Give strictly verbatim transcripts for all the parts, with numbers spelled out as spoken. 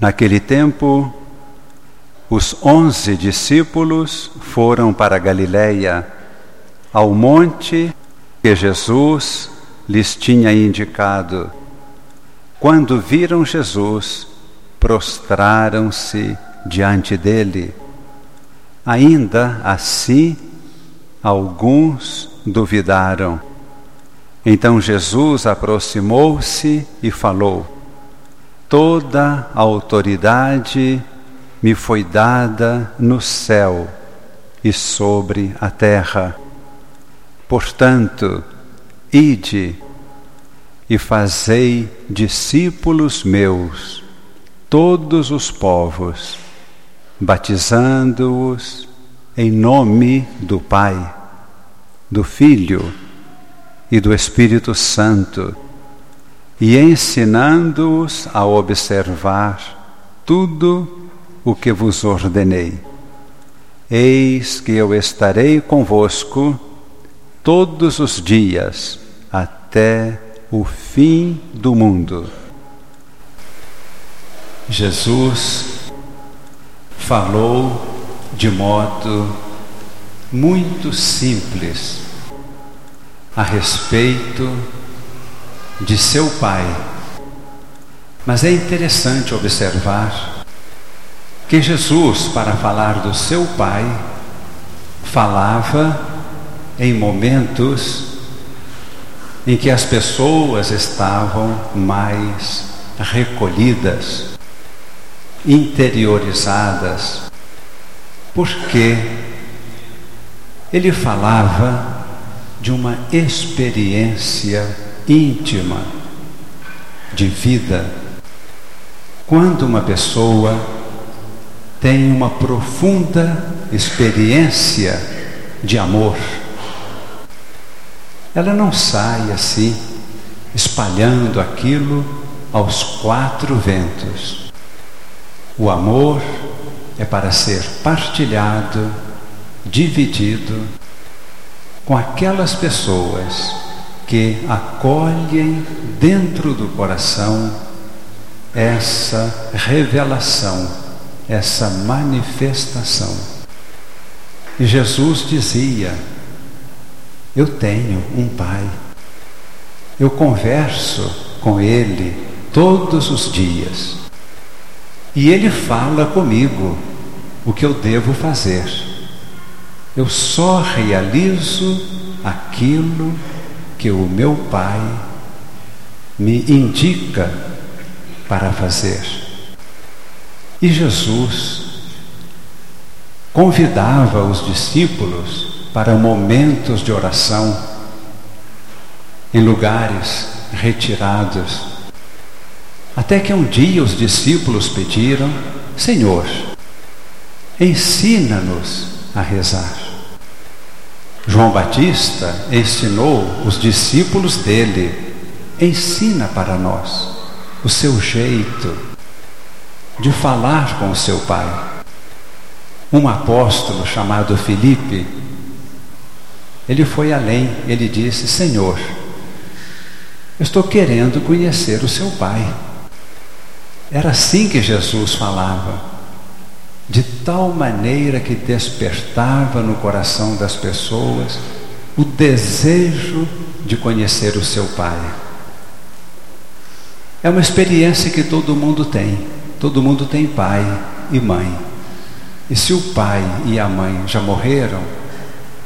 Naquele tempo, os onze discípulos foram para a Galileia, ao monte que Jesus lhes tinha indicado. Quando viram Jesus, prostraram-se diante dele. Ainda assim, alguns duvidaram. Então Jesus aproximou-se e falou: Toda a autoridade me foi dada no céu e sobre a terra. Portanto, ide e fazei discípulos meus todos os povos, batizando-os em nome do Pai, do Filho e do Espírito Santo, e ensinando-os a observar tudo o que vos ordenei. Eis que eu estarei convosco todos os dias, até o fim do mundo. Jesus falou de modo muito simples a respeito de seu Pai. Mas é interessante observar que Jesus, para falar do seu Pai, falava em momentos em que as pessoas estavam mais recolhidas, interiorizadas, porque ele falava de uma experiência íntima de vida. Quando uma pessoa tem uma profunda experiência de amor, ela não sai assim espalhando aquilo aos quatro ventos. O amor é para ser partilhado, dividido com aquelas pessoas que acolhem dentro do coração essa revelação, essa manifestação. E Jesus dizia: eu tenho um Pai, eu converso com Ele todos os dias, e Ele fala comigo o que eu devo fazer. Eu só realizo aquilo que o meu Pai me indica para fazer. E Jesus convidava os discípulos para momentos de oração em lugares retirados, até que um dia os discípulos pediram: Senhor, ensina-nos a rezar. João Batista ensinou os discípulos dele: ensina para nós o seu jeito de falar com o seu Pai. Um apóstolo chamado Felipe, ele foi além, ele disse: Senhor, estou querendo conhecer o seu Pai. Era assim que Jesus falava, de tal maneira que despertava no coração das pessoas o desejo de conhecer o seu Pai. É uma experiência que todo mundo tem, todo mundo tem pai e mãe. E se o pai e a mãe já morreram,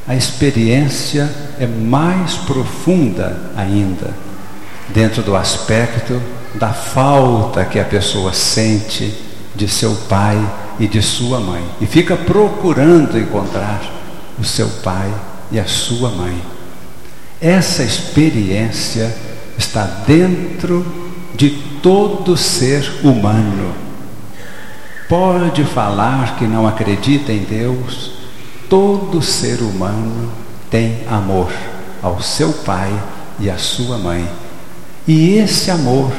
a experiência é mais profunda ainda, dentro do aspecto da falta que a pessoa sente de seu pai e de sua mãe, e fica procurando encontrar o seu pai e a sua mãe. Essa experiência está dentro de todo ser humano. Pode falar que não acredita em Deus, todo ser humano tem amor ao seu pai e à sua mãe. E esse amor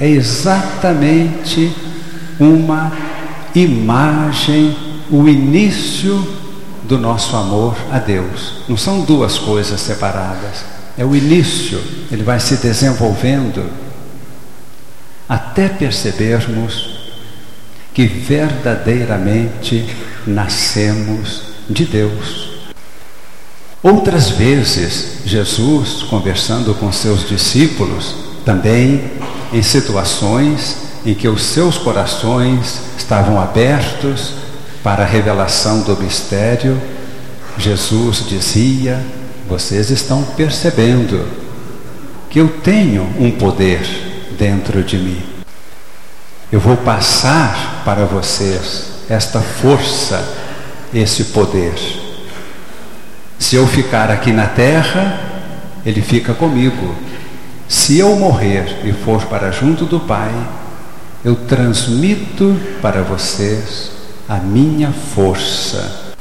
é exatamente uma imagem, o início do nosso amor a Deus. Não são duas coisas separadas, é o início, ele vai se desenvolvendo até percebermos que verdadeiramente nascemos de Deus. Outras vezes, Jesus, conversando com seus discípulos, também em situações em que os seus corações estavam abertos para a revelação do mistério, Jesus dizia: vocês estão percebendo que eu tenho um poder dentro de mim. Eu vou passar para vocês esta força, esse poder. Se eu ficar aqui na terra, ele fica comigo. Se eu morrer e for para junto do Pai, eu transmito para vocês a minha força,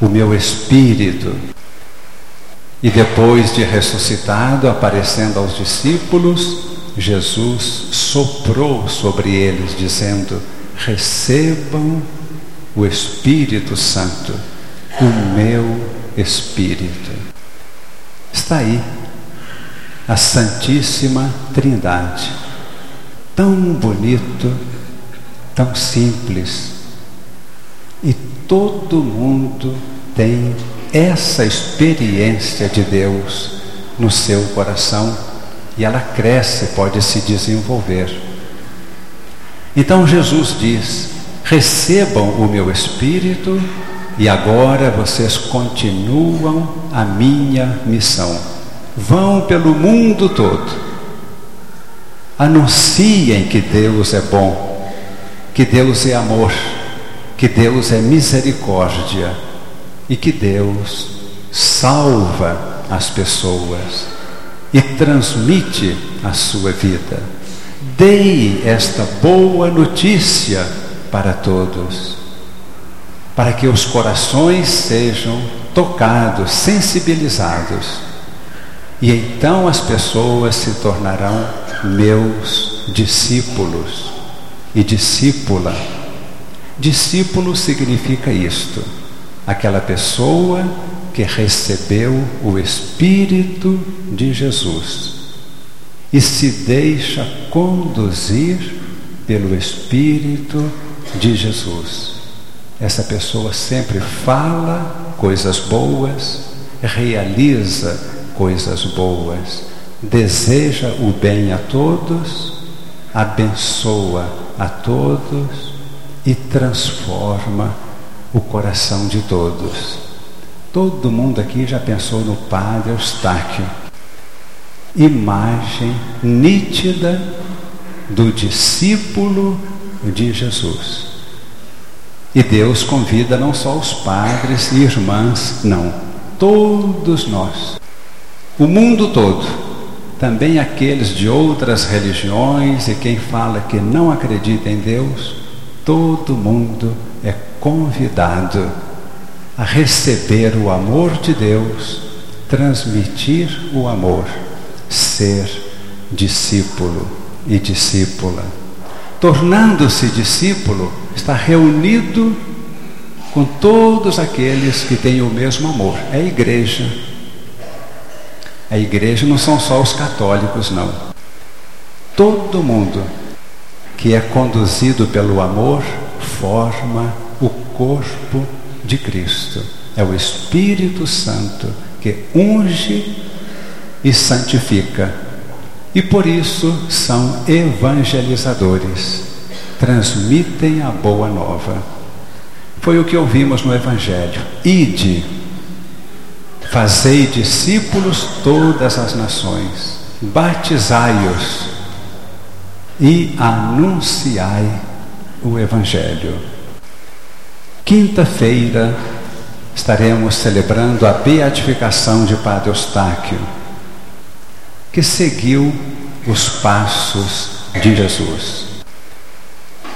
o meu espírito. E depois de ressuscitado, aparecendo aos discípulos, Jesus soprou sobre eles, dizendo: recebam o Espírito Santo, o meu Espírito. Está aí a Santíssima Trindade. Tão bonito, tão simples. E todo mundo tem essa experiência de Deus no seu coração, e ela cresce, pode se desenvolver. Então Jesus diz: recebam o meu Espírito, e agora vocês continuam a minha missão. Vão pelo mundo todo, anunciem que Deus é bom, que Deus é amor, que Deus é misericórdia e que Deus salva as pessoas e transmite a sua vida. Dei esta boa notícia para todos, para que os corações sejam tocados, sensibilizados, e então as pessoas se tornarão meus discípulos e discípula. Discípulo significa isto: aquela pessoa que recebeu o Espírito de Jesus e se deixa conduzir pelo Espírito de Jesus. Essa pessoa sempre fala coisas boas, realiza coisas boas, deseja o bem a todos, abençoa a todos e transforma o coração de todos. Todo mundo aqui já pensou no Padre Eustáquio. Imagem nítida do discípulo de Jesus. E Deus convida não só os padres e irmãs, não, todos nós, o mundo todo, também aqueles de outras religiões e quem fala que não acredita em Deus. Todo mundo é convidado a receber o amor de Deus, transmitir o amor, ser discípulo e discípula. Tornando-se discípulo, está reunido com todos aqueles que têm o mesmo amor. É a igreja. A igreja não são só os católicos, não. Todo mundo que é conduzido pelo amor forma o corpo de Cristo. É o Espírito Santo que unge e santifica. E por isso são evangelizadores. Transmitem a boa nova. Foi o que ouvimos no Evangelho. Ide, fazei discípulos todas as nações, batizai-os e anunciai o Evangelho. Quinta-feira estaremos celebrando a beatificação de Padre Eustáquio, que seguiu os passos de Jesus.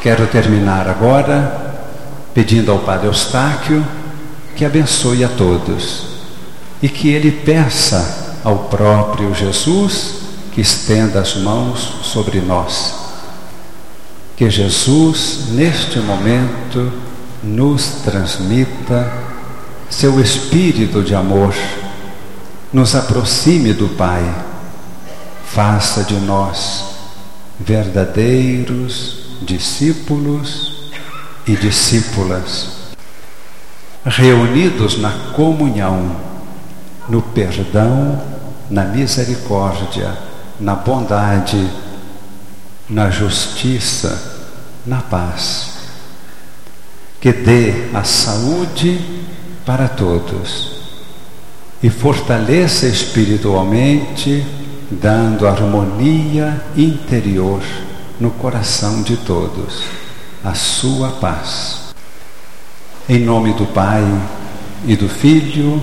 Quero terminar agora pedindo ao Padre Eustáquio que abençoe a todos e que ele peça ao próprio Jesus que estenda as mãos sobre nós. Que Jesus, neste momento, nos transmita seu espírito de amor, nos aproxime do Pai, faça de nós verdadeiros discípulos e discípulas, reunidos na comunhão, no perdão, na misericórdia, na bondade, na justiça, na paz, que dê a saúde para todos e fortaleça espiritualmente, dando harmonia interior no coração de todos, a sua paz. Em nome do Pai e do Filho